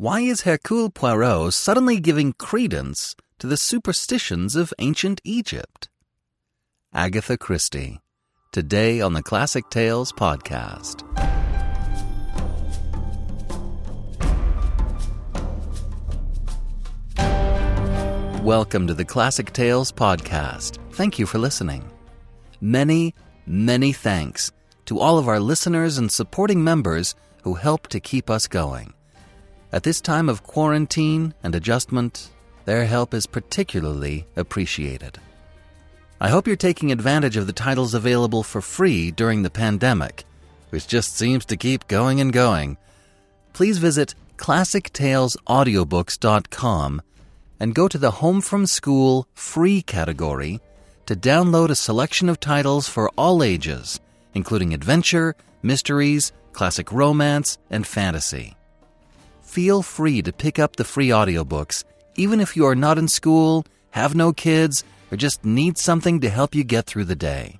Why is Hercule Poirot suddenly giving credence to the superstitions of ancient Egypt? Agatha Christie, today on the Classic Tales Podcast. Welcome to the Classic Tales Podcast. Thank you for listening. Many, many thanks to all of our listeners and supporting members who help to keep us going. At this time of quarantine and adjustment, their help is particularly appreciated. I hope you're taking advantage of the titles available for free during the pandemic, which just seems to keep going and going. Please visit ClassicTalesAudiobooks.com and go to the Home from School free category to download a selection of titles for all ages, including adventure, mysteries, classic romance, and fantasy. Feel free to pick up the free audiobooks, even if you are not in school, have no kids, or just need something to help you get through the day.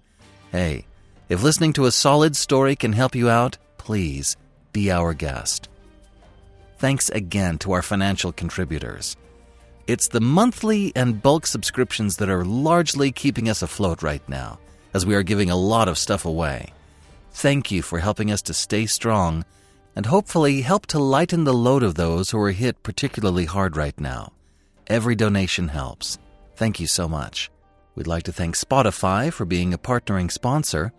Hey, if listening to a solid story can help you out, please be our guest. Thanks again to our financial contributors. It's the monthly and bulk subscriptions that are largely keeping us afloat right now, as we are giving a lot of stuff away. Thank you for helping us to stay strong and hopefully help to lighten the load of those who are hit particularly hard right now. Every donation helps. Thank you so much. We'd like to thank Spotify for being a partnering sponsor.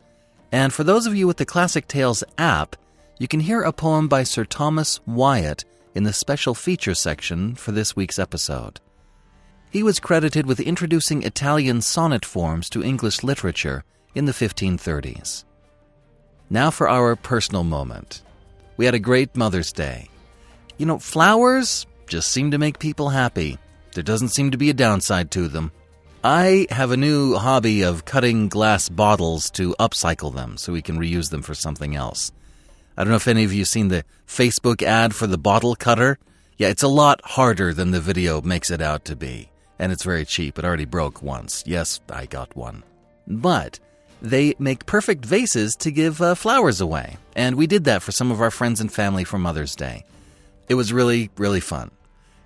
And for those of you with the Classic Tales app, you can hear a poem by Sir Thomas Wyatt in the special feature section for this week's episode. He was credited with introducing Italian sonnet forms to English literature in the 1530s. Now for our personal moment. We had a great Mother's Day. You know, flowers just seem to make people happy. There doesn't seem to be a downside to them. I have a new hobby of cutting glass bottles to upcycle them so we can reuse them for something else. I don't know if any of you have seen the Facebook ad for the bottle cutter. Yeah, it's a lot harder than the video makes it out to be. And it's very cheap. It already broke once. Yes, I got one. But they make perfect vases to give flowers away. And we did that for some of our friends and family for Mother's Day. It was really, really fun.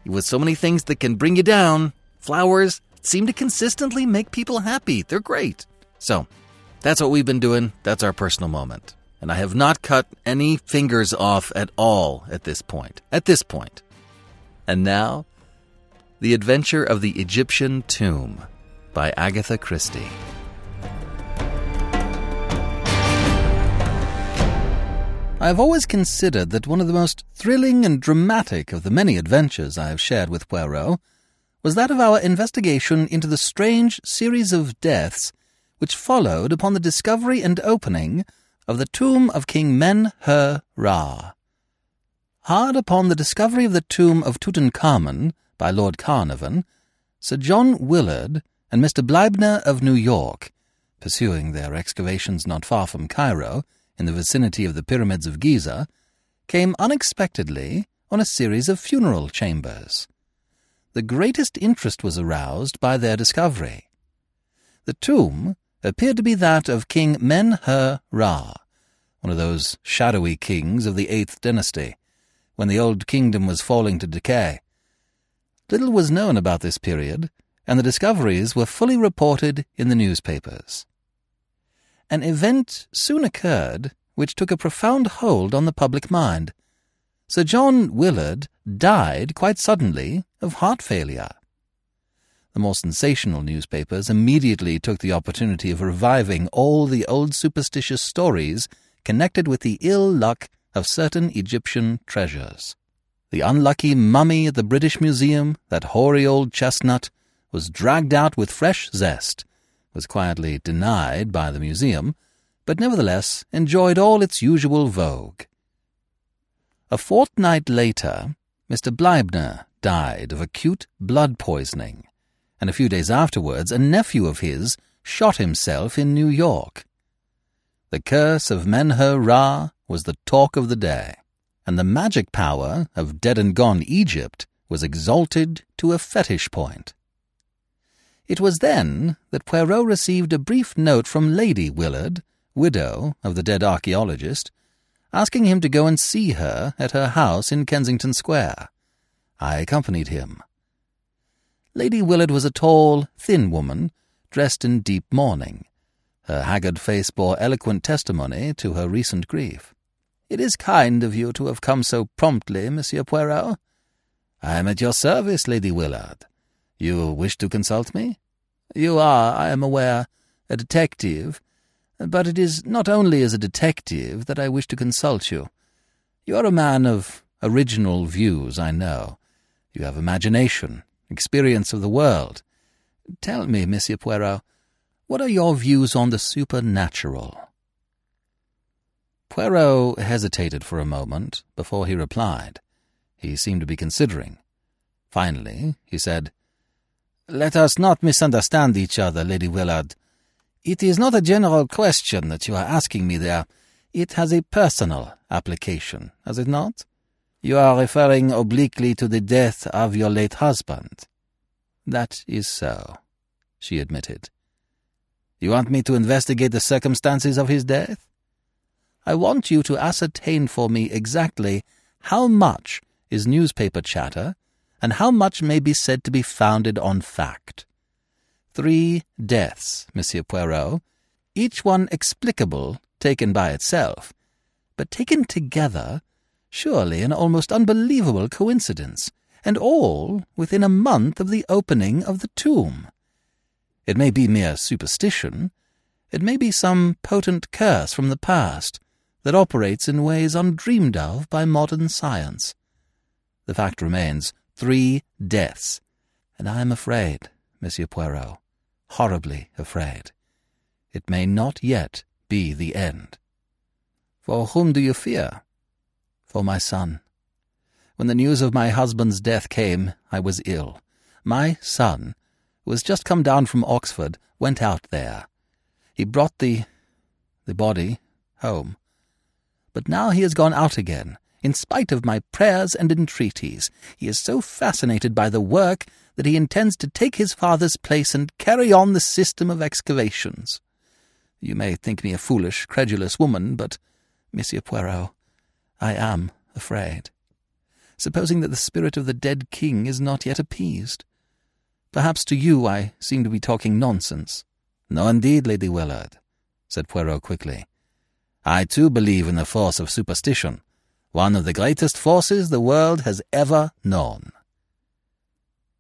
With so many things that can bring you down, flowers seem to consistently make people happy. They're great. So that's what we've been doing. That's our personal moment. And I have not cut any fingers off at all at this point. And now, The Adventure of the Egyptian Tomb by Agatha Christie. I have always considered that one of the most thrilling and dramatic of the many adventures I have shared with Poirot was that of our investigation into the strange series of deaths which followed upon the discovery and opening of the tomb of King Men-her-Ra. Hard upon the discovery of the tomb of Tutankhamen by Lord Carnarvon, Sir John Willard and Mr. Bleibner of New York, pursuing their excavations not far from Cairo, in the vicinity of the pyramids of Giza, came unexpectedly on a series of funeral chambers. The greatest interest was aroused by their discovery. The tomb appeared to be that of King Men-her-Ra, one of those shadowy kings of the 8th dynasty, when the old kingdom was falling to decay. Little was known about this period, and the discoveries were fully reported in the newspapers. An event soon occurred which took a profound hold on the public mind. Sir John Willard died quite suddenly of heart failure. The more sensational newspapers immediately took the opportunity of reviving all the old superstitious stories connected with the ill luck of certain Egyptian treasures. The unlucky mummy at the British Museum, that hoary old chestnut, was dragged out with fresh zest, was quietly denied by the museum, but nevertheless enjoyed all its usual vogue. A fortnight later, Mr. Bleibner died of acute blood poisoning, and a few days afterwards a nephew of his shot himself in New York. The curse of Men-her-Ra was the talk of the day, and the magic power of dead-and-gone Egypt was exalted to a fetish point. It was then that Poirot received a brief note from Lady Willard, widow of the dead archaeologist, asking him to go and see her at her house in Kensington Square, I accompanied him. Lady Willard was a tall, thin woman, dressed in deep mourning. Her haggard face bore eloquent testimony to her recent grief. "It is kind of you to have come so promptly, Monsieur Poirot." "I am at your service, Lady Willard. You wish to consult me?" "You are, I am aware, a detective, but it is not only as a detective that I wish to consult you. You are a man of original views, I know. You have imagination, experience of the world. Tell me, Monsieur Poirot, what are your views on the supernatural?" Poirot hesitated for a moment before he replied. He seemed to be considering. Finally, he said, "Let us not misunderstand each other, Lady Willard. It is not a general question that you are asking me there. It has a personal application, has it not? You are referring obliquely to the death of your late husband." "That is so," she admitted. "You want me to investigate the circumstances of his death?" "I want you to ascertain for me exactly how much is newspaper chatter and how much may be said to be founded on fact. 3 deaths, Monsieur Poirot, each one explicable, taken by itself, but taken together, surely an almost unbelievable coincidence, and all within a month of the opening of the tomb. It may be mere superstition. It may be some potent curse from the past that operates in ways undreamed of by modern science. The fact remains, 3 deaths, and I am afraid, Monsieur Poirot, horribly afraid, it may not yet be the end." "For whom do you fear?" "For my son. When the news of my husband's death came, I was ill. My son, who has just come down from Oxford, went out there. He brought the body home. But now he has gone out again, in spite of my prayers and entreaties. He is so fascinated by the work that he intends to take his father's place and carry on the system of excavations. You may think me a foolish, credulous woman, but, Monsieur Poirot, I am afraid. Supposing that the spirit of the dead king is not yet appeased. Perhaps to you I seem to be talking nonsense." "No, indeed, Lady Willard," said Poirot quickly. "I too believe in the force of superstition, one of the greatest forces the world has ever known."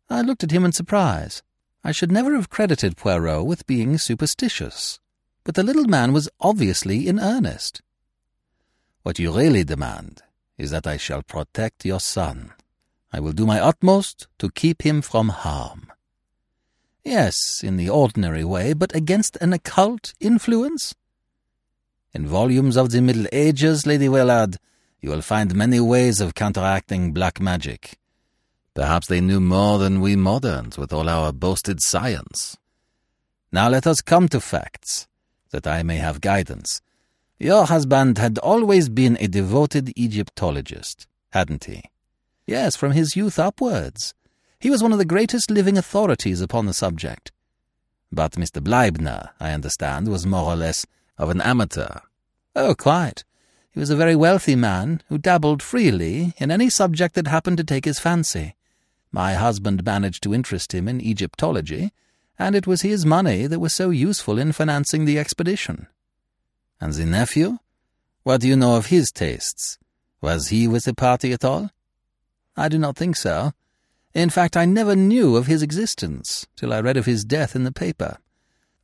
I looked at him in surprise. I should never have credited Poirot with being superstitious, but the little man was obviously in earnest. "What you really demand is that I shall protect your son. I will do my utmost to keep him from harm." "Yes, in the ordinary way, but against an occult influence?" "In volumes of the Middle Ages, Lady Willard, you will find many ways of counteracting black magic. Perhaps they knew more than we moderns with all our boasted science. Now let us come to facts, that I may have guidance. Your husband had always been a devoted Egyptologist, hadn't he?" "Yes, from his youth upwards. He was one of the greatest living authorities upon the subject." "But Mr. Bleibner, I understand, was more or less of an amateur." "Oh, quite. He was a very wealthy man who dabbled freely in any subject that happened to take his fancy. My husband managed to interest him in Egyptology, and it was his money that was so useful in financing the expedition." "And the nephew? What do you know of his tastes? Was he with the party at all?" "I do not think so. In fact, I never knew of his existence till I read of his death in the paper.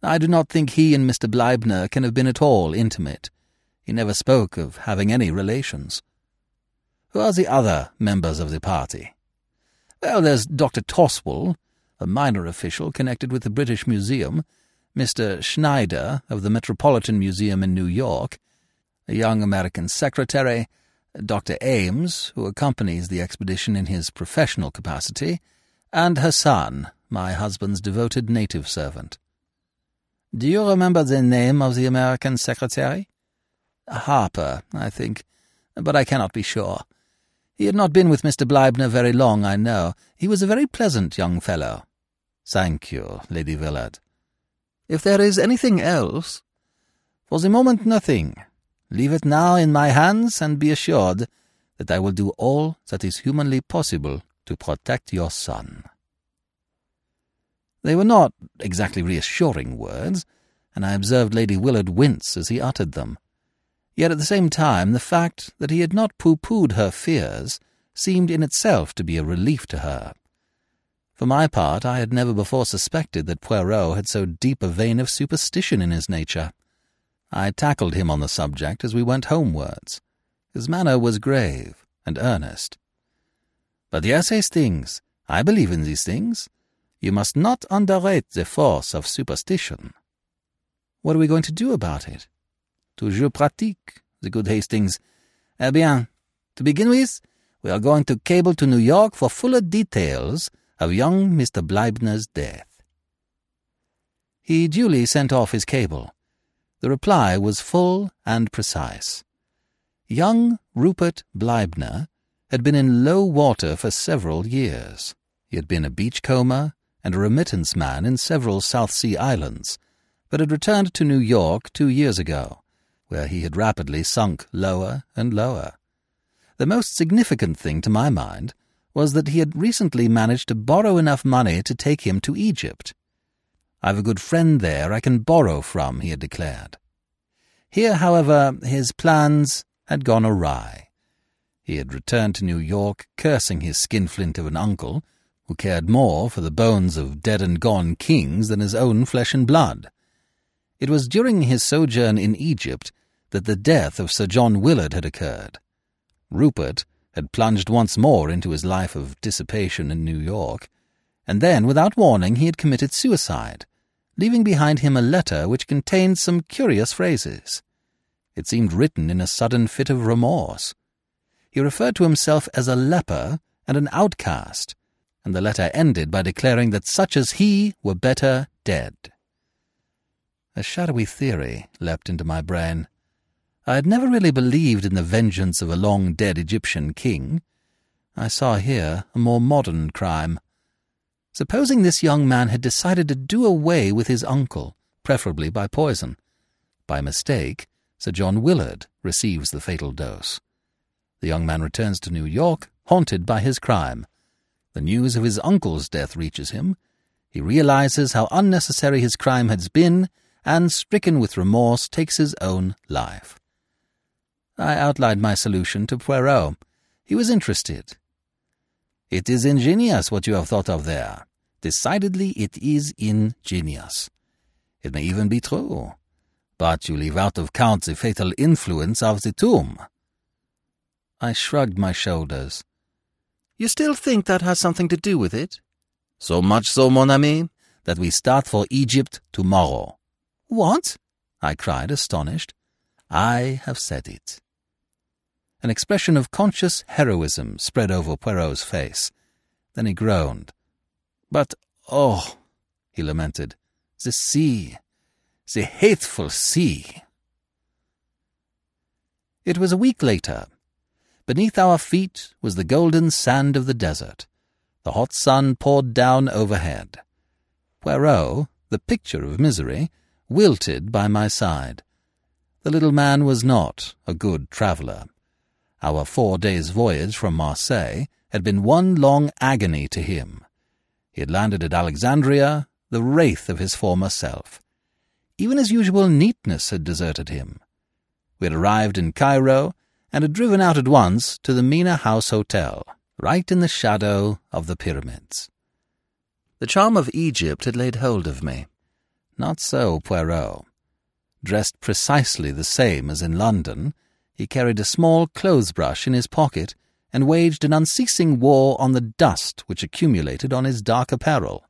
I do not think he and Mr. Bleibner can have been at all intimate. He never spoke of having any relations." "Who are the other members of the party?" "Well, there's Dr. Tosswell, a minor official connected with the British Museum, Mr. Schneider of the Metropolitan Museum in New York, a young American secretary, Dr. Ames, who accompanies the expedition in his professional capacity, and Hassan, my husband's devoted native servant." "Do you remember the name of the American secretary?" "Harper, I think, but I cannot be sure. He had not been with Mr. Bleibner very long, I know. He was a very pleasant young fellow." "Thank you, Lady Willard." "If there is anything else—" "For the moment, nothing. Leave it now in my hands, and be assured that I will do all that is humanly possible to protect your son." They were not exactly reassuring words, and I observed Lady Willard wince as he uttered them. Yet at the same time the fact that he had not pooh-poohed her fears seemed in itself to be a relief to her. For my part, I had never before suspected that Poirot had so deep a vein of superstition in his nature. I tackled him on the subject as we went homewards. His manner was grave and earnest. "But yes, Hastings, I believe in these things. You must not underrate the force of superstition." "What are we going to do about it?" "Toujours pratique, the good Hastings. Eh bien, to begin with, we are going to cable to New York for fuller details of young Mr. Bleibner's death." He duly sent off his cable. The reply was full and precise. Young Rupert Bleibner had been in low water for several years. He had been a beachcomber and a remittance man in several South Sea islands, but had returned to New York 2 years ago, where he had rapidly sunk lower and lower. The most significant thing to my mind was that he had recently managed to borrow enough money to take him to Egypt. "I've a good friend there I can borrow from," he had declared. Here, however, his plans had gone awry. He had returned to New York cursing his skinflint of an uncle, who cared more for the bones of dead and gone kings than his own flesh and blood. It was during his sojourn in Egypt that the death of Sir John Willard had occurred. Rupert had plunged once more into his life of dissipation in New York, and then, without warning, he had committed suicide, leaving behind him a letter which contained some curious phrases. It seemed written in a sudden fit of remorse. He referred to himself as a leper and an outcast, and the letter ended by declaring that such as he were better dead. A shadowy theory leapt into my brain. I had never really believed in the vengeance of a long-dead Egyptian king. I saw here a more modern crime. Supposing this young man had decided to do away with his uncle, preferably by poison. By mistake, Sir John Willard receives the fatal dose. The young man returns to New York, haunted by his crime. The news of his uncle's death reaches him. He realizes how unnecessary his crime has been, and, stricken with remorse, takes his own life. I outlined my solution to Poirot. He was interested. "It is ingenious what you have thought of there. Decidedly it is ingenious. It may even be true. But you leave out of count the fatal influence of the tomb." I shrugged my shoulders. "You still think that has something to do with it?" "So much so, mon ami, that we start for Egypt tomorrow." "What?" I cried, astonished. "I have said it." An expression of conscious heroism spread over Poirot's face. Then he groaned. "But, oh," he lamented, "the sea, the hateful sea." It was a week later. Beneath our feet was the golden sand of the desert. The hot sun poured down overhead. Poirot, the picture of misery, wilted by my side. The little man was not a good traveller. Our 4 days' voyage from Marseille had been one long agony to him. He had landed at Alexandria, the wraith of his former self. Even his usual neatness had deserted him. We had arrived in Cairo and had driven out at once to the Mina House Hotel, right in the shadow of the pyramids. The charm of Egypt had laid hold of me. Not so Poirot. Dressed precisely the same as in London, he carried a small clothes-brush in his pocket and waged an unceasing war on the dust which accumulated on his dark apparel.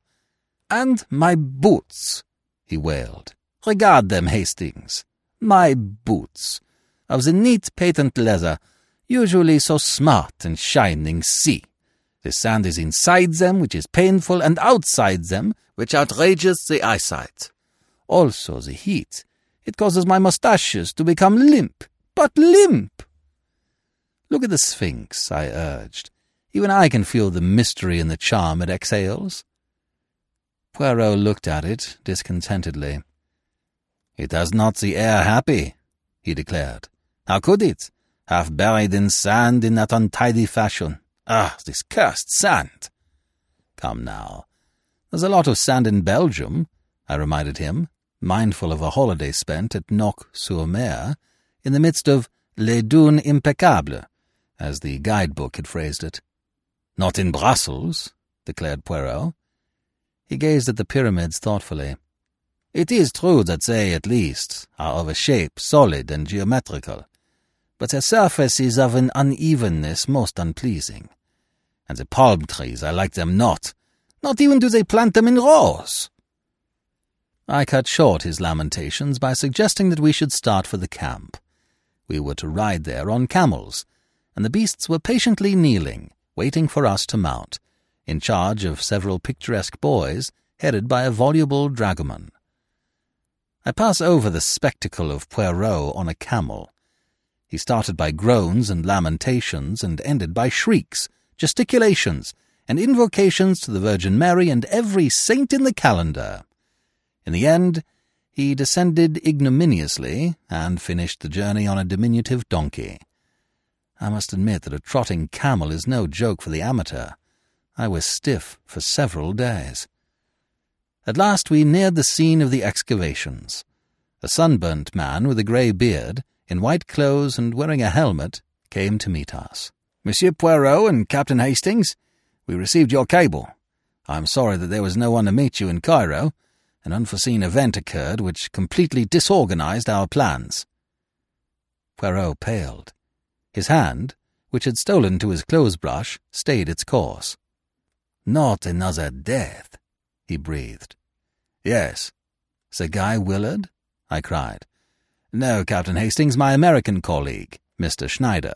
"And my boots," he wailed. "Regard them, Hastings. My boots, of the neat patent leather, usually so smart and shining. See, the sand is inside them, which is painful, and outside them, which outrages the eyesight. Also the heat. It causes my moustaches to become limp, but limp." "Look at the Sphinx," I urged. "Even I can feel the mystery and the charm it exhales." Poirot looked at it discontentedly. "It has not the air happy," he declared. "How could it, half buried in sand in that untidy fashion? Ah, this cursed sand! Come now. There's a lot of sand in Belgium, I reminded him, mindful of a holiday spent at Noc-sur-Mer, in the midst of les dunes impeccables, as the guidebook had phrased it. Not in Brussels, declared Poirot. He gazed at the pyramids thoughtfully. It is true that they, at least, are of a shape solid and geometrical, but their surface is of an unevenness most unpleasing. And the palm trees, I like them not. Not even do they plant them in rows. I cut short his lamentations by suggesting that we should start for the camp. We were to ride there on camels, and the beasts were patiently kneeling, waiting for us to mount, in charge of several picturesque boys headed by a voluble dragoman. I pass over the spectacle of Poirot on a camel. He started by groans and lamentations and ended by shrieks, gesticulations, and invocations to the Virgin Mary and every saint in the calendar. In the end, he descended ignominiously and finished the journey on a diminutive donkey. I must admit that a trotting camel is no joke for the amateur. I was stiff for several days. At last we neared the scene of the excavations. A sunburnt man with a grey beard, in white clothes and wearing a helmet, came to meet us. Monsieur Poirot and Captain Hastings, we received your cable. I am sorry that there was no one to meet you in Cairo. An unforeseen event occurred which completely disorganized our plans. Poirot paled. His hand, which had stolen to his clothes-brush, stayed its course. Not another death, he breathed. Yes. Sir Guy Willard? I cried. No, Captain Hastings, my American colleague, Mr. Schneider.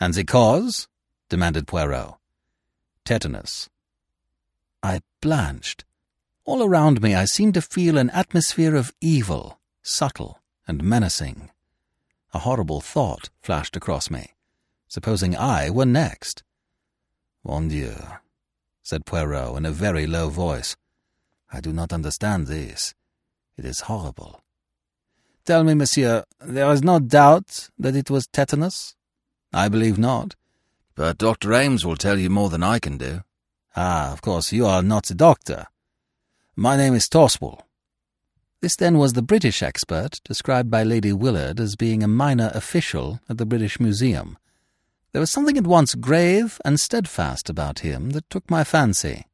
And the cause? Demanded Poirot. Tetanus. I blanched. All around me I seemed to feel an atmosphere of evil, subtle and menacing. A horrible thought flashed across me. Supposing I were next. Mon Dieu, said Poirot in a very low voice. I do not understand this. It is horrible. Tell me, monsieur, there is no doubt that it was tetanus? I believe not. But Dr. Ames will tell you more than I can do. Ah, of course, you are not a doctor. My name is Tosswell. This then was the British expert, described by Lady Willard as being a minor official at the British Museum. There was something at once grave and steadfast about him that took my fancy.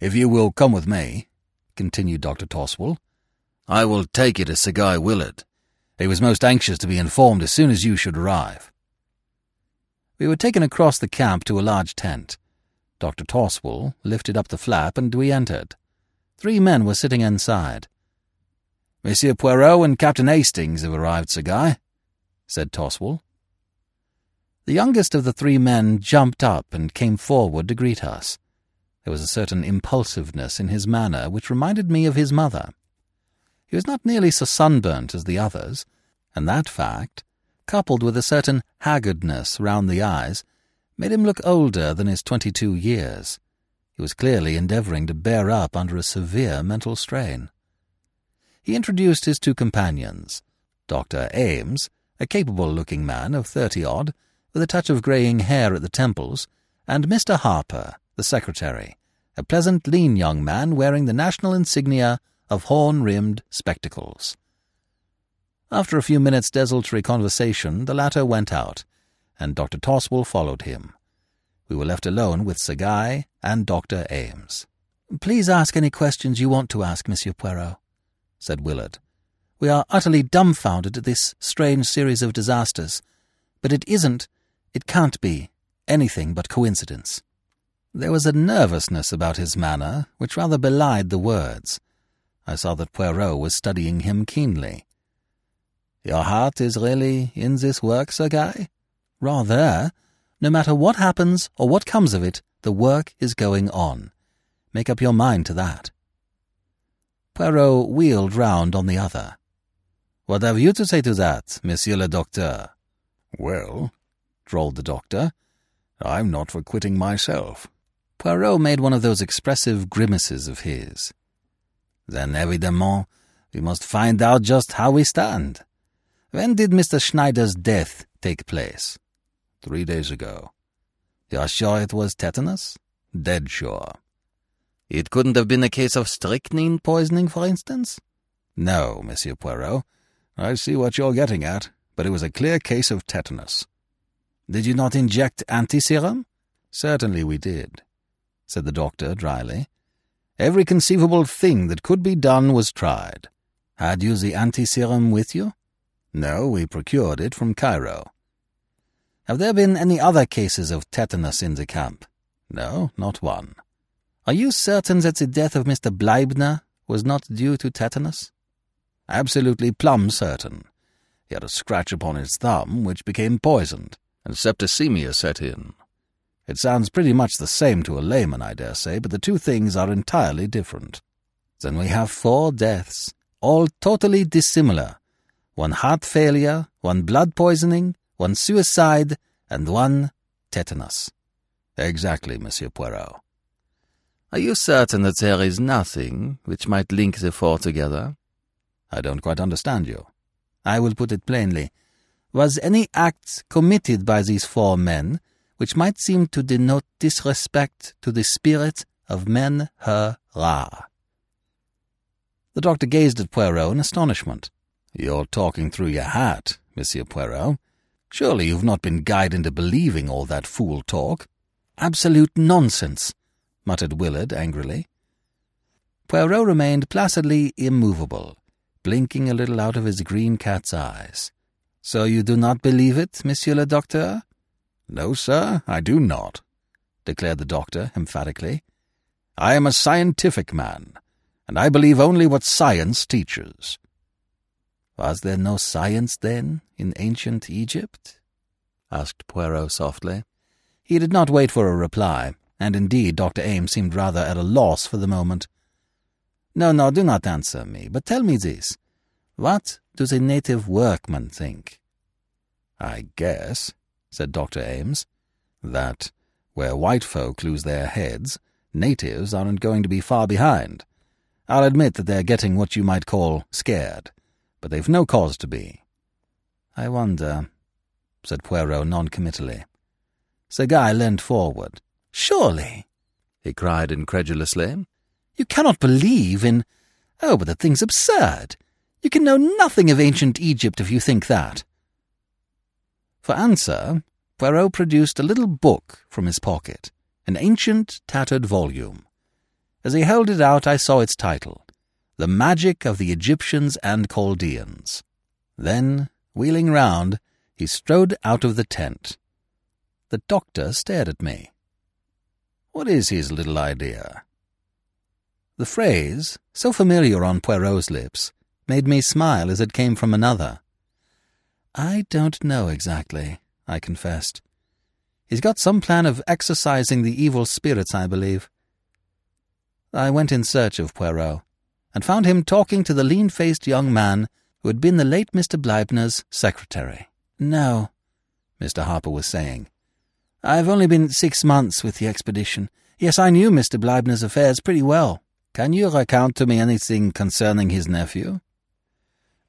If you will come with me, continued Dr. Tosswell, I will take you to Sir Guy Willard. He was most anxious to be informed as soon as you should arrive. We were taken across the camp to a large tent. Dr. Tosswell lifted up the flap and we entered. 3 men were sitting inside. Monsieur Poirot and Captain Hastings have arrived, Sir Guy, said Tosswell. The youngest of the 3 men jumped up and came forward to greet us. There was a certain impulsiveness in his manner which reminded me of his mother. He was not nearly so sunburnt as the others, and that fact, coupled with a certain haggardness round the eyes, made him look older than his 22 years. He was clearly endeavouring to bear up under a severe mental strain. He introduced his 2 companions, Dr. Ames, a capable-looking man of 30-odd, with a touch of greying hair at the temples, and Mr. Harper, the secretary, a pleasant, lean young man wearing the national insignia of horn-rimmed spectacles. After a few minutes' desultory conversation, the latter went out, and Dr. Tosswell followed him. We were left alone with Sir Guy and Dr. Ames. "Please ask any questions you want to ask, Monsieur Poirot," said Willard. "We are utterly dumbfounded at this strange series of disasters, but it can't be anything but coincidence." There was a nervousness about his manner which rather belied the words. I saw that Poirot was studying him keenly. "Your heart is really in this work, Sir Guy?" "Rather. No matter what happens or what comes of it, the work is going on. Make up your mind to that." Poirot wheeled round on the other. "What have you to say to that, Monsieur le Docteur?" "Well," drawled the doctor, "I'm not for quitting myself." Poirot made one of those expressive grimaces of his. "Then, évidemment, we must find out just how we stand. When did Mr. Schneider's death take place?" 3 days ago. You're sure it was tetanus? Dead sure. It couldn't have been a case of strychnine poisoning, for instance? No, Monsieur Poirot. I see what you're getting at, but it was a clear case of tetanus. Did you not inject anti-serum? Certainly we did, said the doctor dryly. Every conceivable thing that could be done was tried. Had you the anti-serum with you? No, we procured it from Cairo. Have there been any other cases of tetanus in the camp? No, not one. Are you certain that the death of Mr. Bleibner was not due to tetanus? Absolutely plumb certain. He had a scratch upon his thumb which became poisoned, and septicemia set in. It sounds pretty much the same to a layman, I dare say, but the two things are entirely different. Then we have 4 deaths, all totally dissimilar. 1 heart failure, 1 blood poisoning, 1 suicide, and 1 tetanus. Exactly, Monsieur Poirot. Are you certain that there is nothing which might link the 4 together? I don't quite understand you. I will put it plainly. Was any act committed by these 4 men which might seem to denote disrespect to the spirit of Men-her-Ra? The doctor gazed at Poirot in astonishment. You're talking through your hat, Monsieur Poirot. Surely you've not been guided into believing all that fool talk. Absolute nonsense, muttered Willard angrily. Poirot remained placidly immovable, blinking a little out of his green cat's eyes. So you do not believe it, Monsieur le Docteur? No, sir, I do not, declared the doctor emphatically. I am a scientific man, and I believe only what science teaches. Was there no science, then, in ancient Egypt? Asked Poirot softly. He did not wait for a reply, and indeed Dr. Ames seemed rather at a loss for the moment. No, do not answer me, but tell me this. What do the native workmen think? I guess, said Dr. Ames, that where white folk lose their heads, natives aren't going to be far behind. I'll admit that they're getting what you might call scared, but they've no cause to be. I wonder, said Poirot noncommittally. Sir Guy leaned forward. Surely, he cried incredulously, you cannot believe in— Oh, but the thing's absurd. You can know nothing of ancient Egypt if you think that. For answer, Poirot produced a little book from his pocket, an ancient, tattered volume. As he held it out, I saw its title, The Magic of the Egyptians and Chaldeans. Then, wheeling round, he strode out of the tent. The doctor stared at me. What is his little idea? The phrase, so familiar on Poirot's lips, made me smile as it came from another. I don't know exactly, I confessed. He's got some plan of exorcising the evil spirits, I believe. I went in search of Poirot, and found him talking to the lean-faced young man who had been the late Mr. Bleibner's secretary. No, Mr. Harper was saying. I've only been 6 months with the expedition. Yes, I knew Mr. Bleibner's affairs pretty well. Can you recount to me anything concerning his nephew?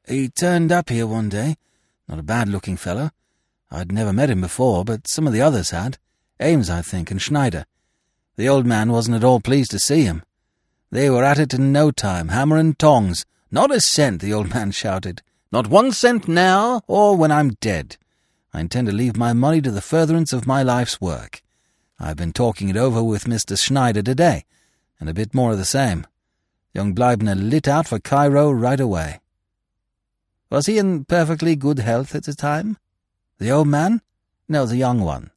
He turned up here one day. Not a bad-looking fellow. I'd never met him before, but some of the others had. Ames, I think, and Schneider. The old man wasn't at all pleased to see him. They were at it in no time, hammer and tongs. Not a cent, the old man shouted. Not 1 cent now, or when I'm dead. I intend to leave my money to the furtherance of my life's work. I've been talking it over with Mr. Schneider today, and a bit more of the same. Young Bleibner lit out for Cairo right away. Was he in perfectly good health at the time? The old man? No, the young one.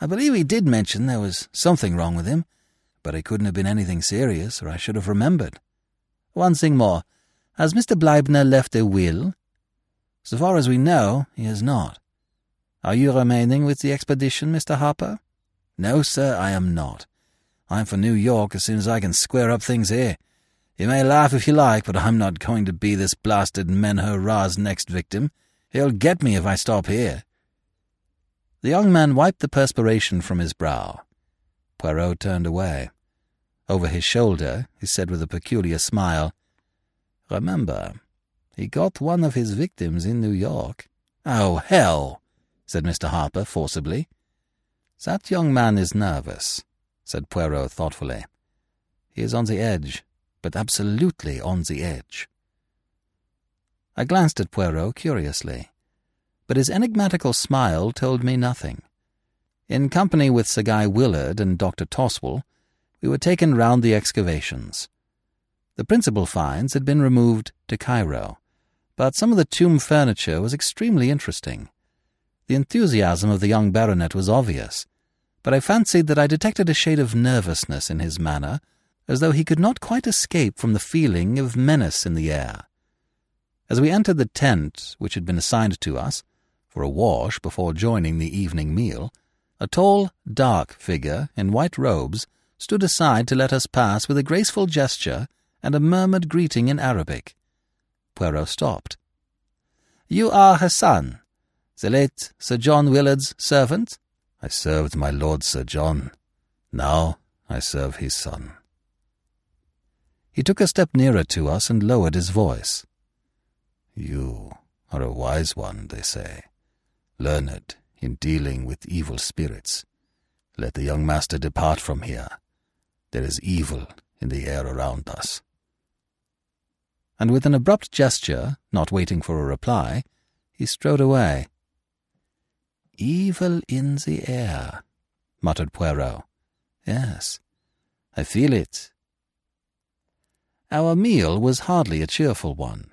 I believe he did mention there was something wrong with him, but it couldn't have been anything serious, or I should have remembered. One thing more. Has Mr. Bleibner left a will? So far as we know, he has not. Are you remaining with the expedition, Mr. Harper? No, sir, I am not. I'm for New York as soon as I can square up things here. You may laugh if you like, but I'm not going to be this blasted Men-her-Ra's next victim. He'll get me if I stop here. The young man wiped the perspiration from his brow. Poirot turned away. Over his shoulder, he said with a peculiar smile, Remember, he got one of his victims in New York. Oh, hell, said Mr. Harper forcibly. "That young man is nervous," said Poirot thoughtfully. "He is on the edge, but absolutely on the edge." I glanced at Poirot curiously, but his enigmatical smile told me nothing. In company with Sir Guy Willard and Dr. Tosswell, we were taken round the excavations. The principal finds had been removed to Cairo, but some of the tomb furniture was extremely interesting. The enthusiasm of the young baronet was obvious, but I fancied that I detected a shade of nervousness in his manner, as though he could not quite escape from the feeling of menace in the air. As we entered the tent which had been assigned to us, for a wash before joining the evening meal, a tall, dark figure in white robes stood aside to let us pass with a graceful gesture and a murmured greeting in Arabic. Poirot stopped. "You are Hassan, the late Sir John Willard's servant?" "I served my lord Sir John. Now I serve his son." He took a step nearer to us and lowered his voice. "You are a wise one, they say, learned in dealing with evil spirits. Let the young master depart from here. There is evil in the air around us." And with an abrupt gesture, not waiting for a reply, he strode away. "Evil in the air," muttered Poirot. "Yes, I feel it." Our meal was hardly a cheerful one.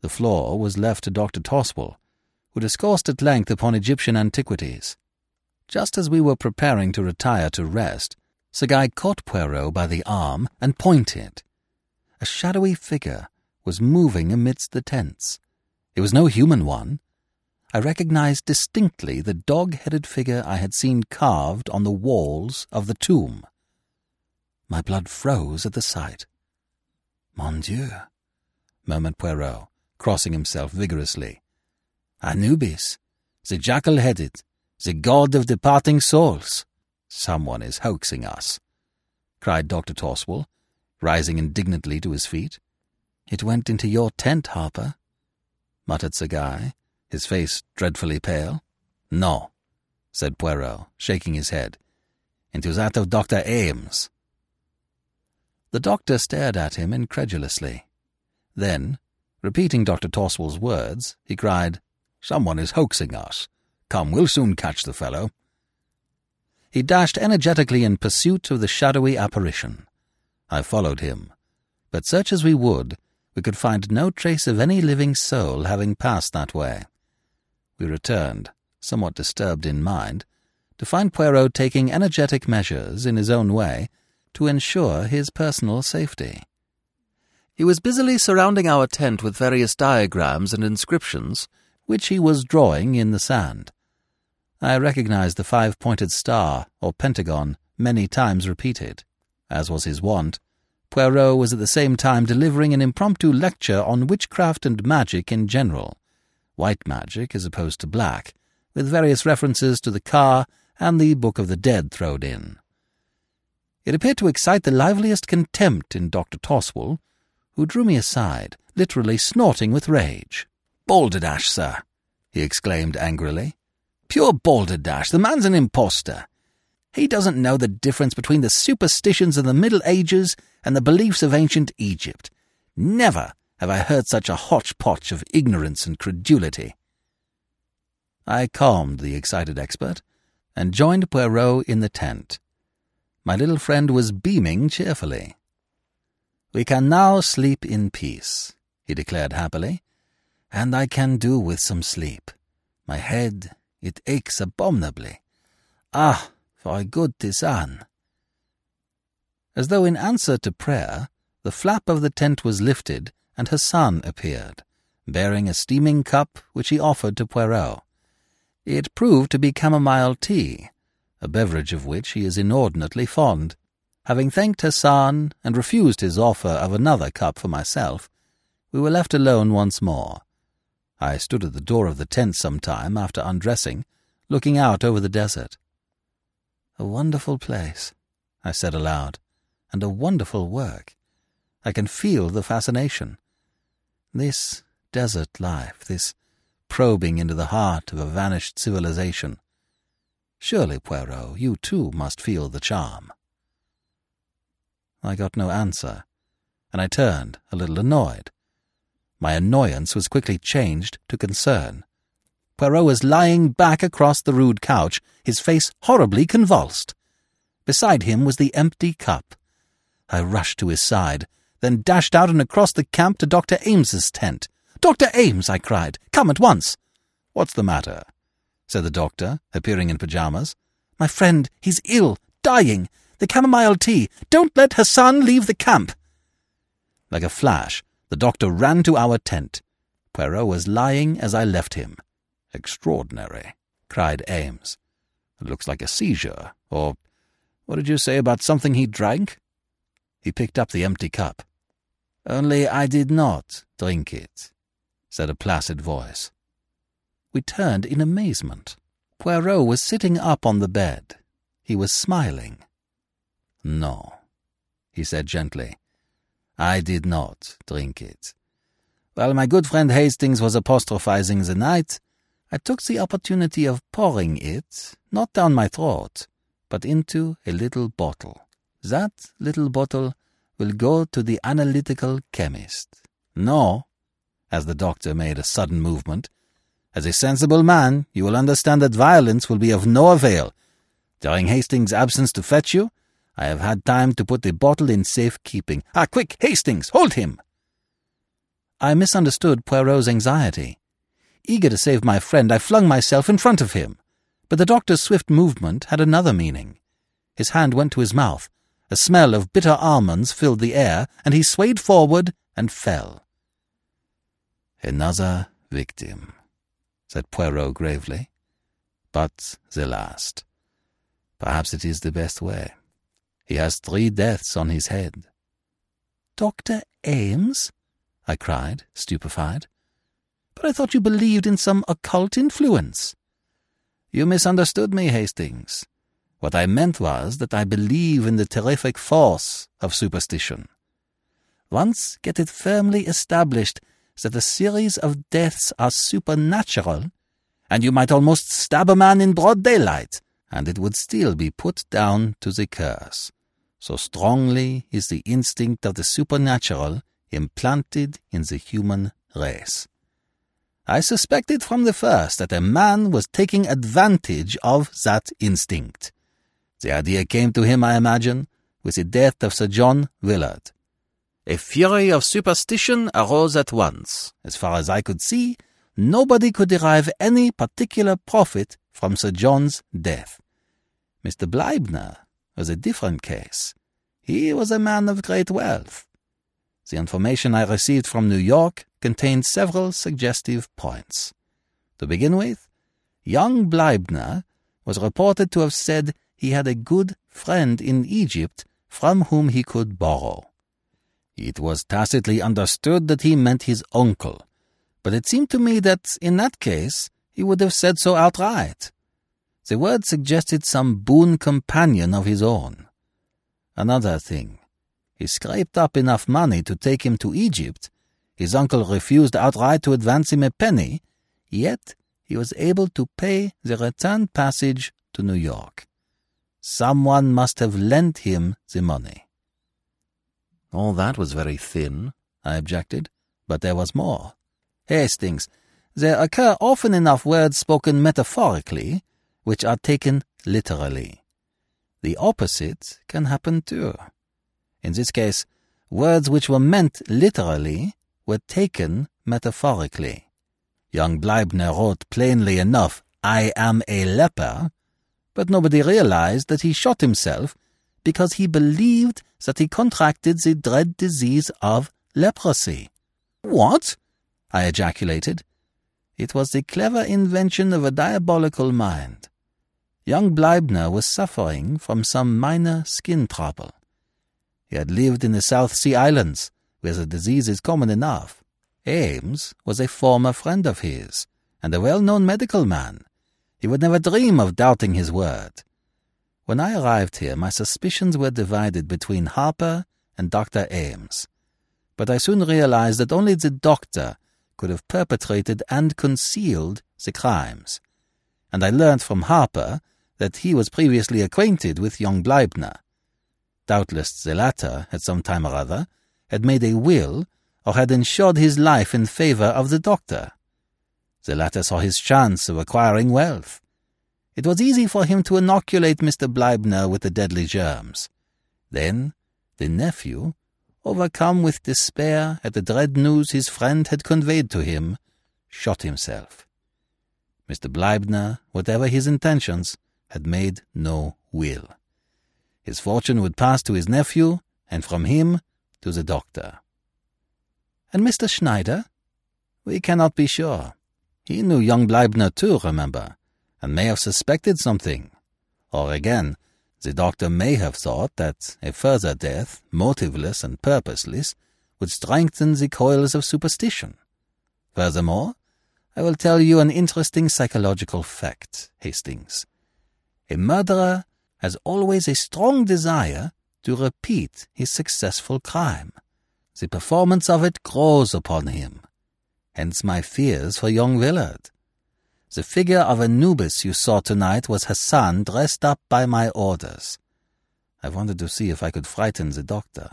The floor was left to Dr. Tosswell, who discoursed at length upon Egyptian antiquities. Just as we were preparing to retire to rest, Sir Guy caught Poirot by the arm and pointed. A shadowy figure was moving amidst the tents. It was no human one. I recognized distinctly the dog-headed figure I had seen carved on the walls of the tomb. My blood froze at the sight. "Mon Dieu," murmured Poirot, crossing himself vigorously. "Anubis, the jackal-headed, the god of departing souls." "Someone is hoaxing us," cried Dr. Tosswell, rising indignantly to his feet. "It went into your tent, Harper," muttered Sir Guy, his face dreadfully pale. "No," said Poirot, shaking his head, "into that of Dr. Ames." The doctor stared at him incredulously. Then, repeating Dr. Tosswell's words, he cried, "Someone is hoaxing us. Come, we'll soon catch the fellow." He dashed energetically in pursuit of the shadowy apparition. I followed him, but search as we would, we could find no trace of any living soul having passed that way. We returned, somewhat disturbed in mind, to find Poirot taking energetic measures in his own way to ensure his personal safety. He was busily surrounding our tent with various diagrams and inscriptions, which he was drawing in the sand. I recognized the five-pointed star, or pentagon, many times repeated. As was his wont, Poirot was at the same time delivering an impromptu lecture on witchcraft and magic in general, white magic as opposed to black, with various references to the car and the Book of the Dead thrown in. It appeared to excite the liveliest contempt in Dr. Tosswell, who drew me aside, literally snorting with rage. "Balderdash, sir!" he exclaimed angrily. "Pure balderdash! The man's an impostor. He doesn't know the difference between the superstitions of the Middle Ages and the beliefs of ancient Egypt. Never have I heard such a hodgepodge of ignorance and credulity." I calmed the excited expert and joined Poirot in the tent. My little friend was beaming cheerfully. "We can now sleep in peace," he declared happily, "and I can do with some sleep. My head, it aches abominably. Ah, for a good tisane." As though in answer to prayer, the flap of the tent was lifted, and Hassan appeared, bearing a steaming cup which he offered to Poirot. It proved to be chamomile tea, a beverage of which he is inordinately fond. Having thanked Hassan and refused his offer of another cup for myself, we were left alone once more. I stood at the door of the tent some time after undressing, looking out over the desert. "A wonderful place," I said aloud, "and a wonderful work. I can feel the fascination. This desert life, this probing into the heart of a vanished civilization. Surely, Poirot, you too must feel the charm." I got no answer, and I turned, a little annoyed. My annoyance was quickly changed to concern. Poirot was lying back across the rude couch, his face horribly convulsed. Beside him was the empty cup. I rushed to his side, then dashed out and across the camp to Dr. Ames's tent. "Dr. Ames," I cried, "come at once." "What's the matter?" said the doctor, appearing in pyjamas. "My friend, he's ill, dying. The chamomile tea. Don't let Hassan leave the camp." Like a flash, the doctor ran to our tent. Poirot was lying as I left him. "Extraordinary," cried Ames. "It looks like a seizure, or what did you say about something he drank?" He picked up the empty cup. "Only I did not drink it," said a placid voice. We turned in amazement. Poirot was sitting up on the bed. He was smiling. "No," he said gently, "I did not drink it. While my good friend Hastings was apostrophizing the night, I took the opportunity of pouring it, not down my throat, but into a little bottle. That little bottle will go to the analytical chemist. No," as the doctor made a sudden movement, "as a sensible man, you will understand that violence will be of no avail. During Hastings' absence to fetch you, I have had time to put the bottle in safe keeping. Ah, quick, Hastings, hold him!" I misunderstood Poirot's anxiety. Eager to save my friend, I flung myself in front of him. But the doctor's swift movement had another meaning. His hand went to his mouth. A smell of bitter almonds filled the air, and he swayed forward and fell. "Another victim," said Poirot gravely. "But the last. Perhaps it is the best way. He has 3 deaths on his head." "Dr. Ames?" I cried, stupefied. "But I thought you believed in some occult influence." "You misunderstood me, Hastings. What I meant was that I believe in the terrific force of superstition. Once get it firmly established that a series of deaths are supernatural, and you might almost stab a man in broad daylight, and it would still be put down to the curse. So strongly is the instinct of the supernatural implanted in the human race. I suspected from the first that a man was taking advantage of that instinct. The idea came to him, I imagine, with the death of Sir John Willard. A fury of superstition arose at once. As far as I could see, nobody could derive any particular profit from Sir John's death. Mr. Bleibner was a different case. He was a man of great wealth. The information I received from New York contained several suggestive points. To begin with, young Bleibner was reported to have said he had a good friend in Egypt from whom he could borrow. It was tacitly understood that he meant his uncle, but it seemed to me that, in that case, he would have said so outright. The word suggested some boon companion of his own. Another thing. He scraped up enough money to take him to Egypt. His uncle refused outright to advance him a penny, yet he was able to pay the return passage to New York. Someone must have lent him the money." "All that was very thin," I objected, "but there was more." "Hastings, there occur often enough words spoken metaphorically, which are taken literally. The opposite can happen too. In this case, words which were meant literally were taken metaphorically. Young Bleibner wrote plainly enough, 'I am a leper,' but nobody realized that he shot himself because he believed that he contracted the dread disease of leprosy." "What?" I ejaculated. It was the clever invention of a diabolical mind. Young Bleibner was suffering from some minor skin trouble. He had lived in the South Sea Islands, where the disease is common enough. Ames was a former friend of his, and a well-known medical man. He would never dream of doubting his word. When I arrived here, my suspicions were divided between Harper and Dr. Ames, but I soon realized that only the doctor could have perpetrated and concealed the crimes, and I learned from Harper that he was previously acquainted with young Bleibner. Doubtless the latter, at some time or other, had made a will or had ensured his life in favour of the doctor. The latter saw his chance of acquiring wealth. It was easy for him to inoculate Mr. Bleibner with the deadly germs. Then the nephew, overcome with despair at the dread news his friend had conveyed to him, shot himself. Mr. Bleibner, whatever his intentions, had made no will. His fortune would pass to his nephew, and from him to the doctor. And Mr. Schneider? We cannot be sure. He knew young Bleibner too, remember, and may have suspected something. Or again, the doctor may have thought that a further death, motiveless and purposeless, would strengthen the coils of superstition. Furthermore, I will tell you an interesting psychological fact, Hastings. A murderer has always a strong desire to repeat his successful crime. The performance of it grows upon him. Hence my fears for young Willard. The figure of Anubis you saw tonight was Hassan dressed up by my orders. I wanted to see if I could frighten the doctor,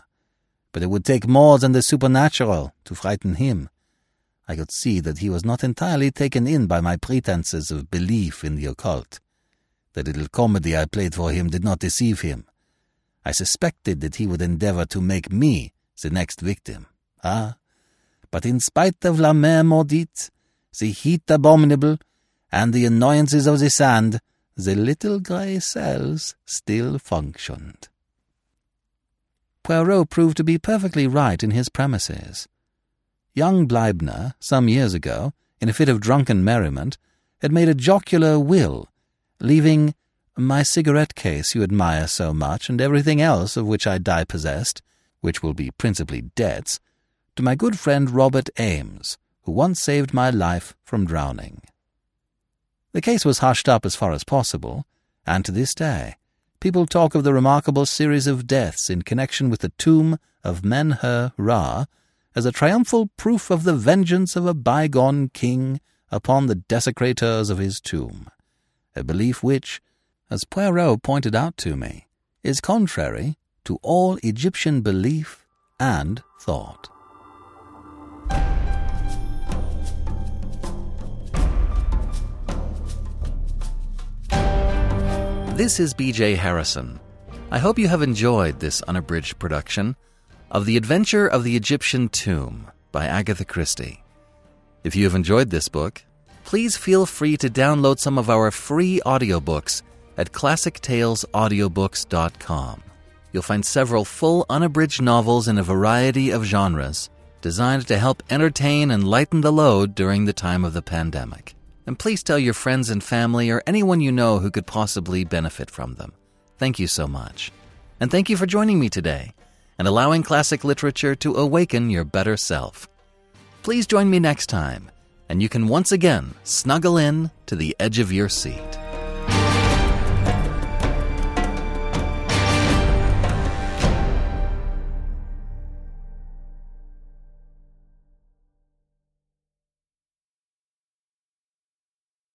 but it would take more than the supernatural to frighten him. I could see that he was not entirely taken in by my pretenses of belief in the occult. The little comedy I played for him did not deceive him. I suspected that he would endeavour to make me the next victim. Ah, but in spite of la mer maudite, the heat abominable, and the annoyances of the sand, the little grey cells still functioned. Poirot proved to be perfectly right in his premises. Young Bleibner, some years ago, in a fit of drunken merriment, had made a jocular will, leaving my cigarette case you admire so much and everything else of which I die possessed, which will be principally debts, to my good friend Robert Ames, who once saved my life from drowning. The case was hushed up as far as possible, and to this day, people talk of the remarkable series of deaths in connection with the tomb of Men-her-Ra as a triumphal proof of the vengeance of a bygone king upon the desecrators of his tomb, a belief which, as Poirot pointed out to me, is contrary to all Egyptian belief and thought. This is B.J. Harrison. I hope you have enjoyed this unabridged production of The Adventure of the Egyptian Tomb by Agatha Christie. If you have enjoyed this book, please feel free to download some of our free audiobooks at ClassicTalesAudiobooks.com. You'll find several full unabridged novels in a variety of genres designed to help entertain and lighten the load during the time of the pandemic. And please tell your friends and family or anyone you know who could possibly benefit from them. Thank you so much. And thank you for joining me today and allowing classic literature to awaken your better self. Please join me next time, and you can once again snuggle in to the edge of your seat.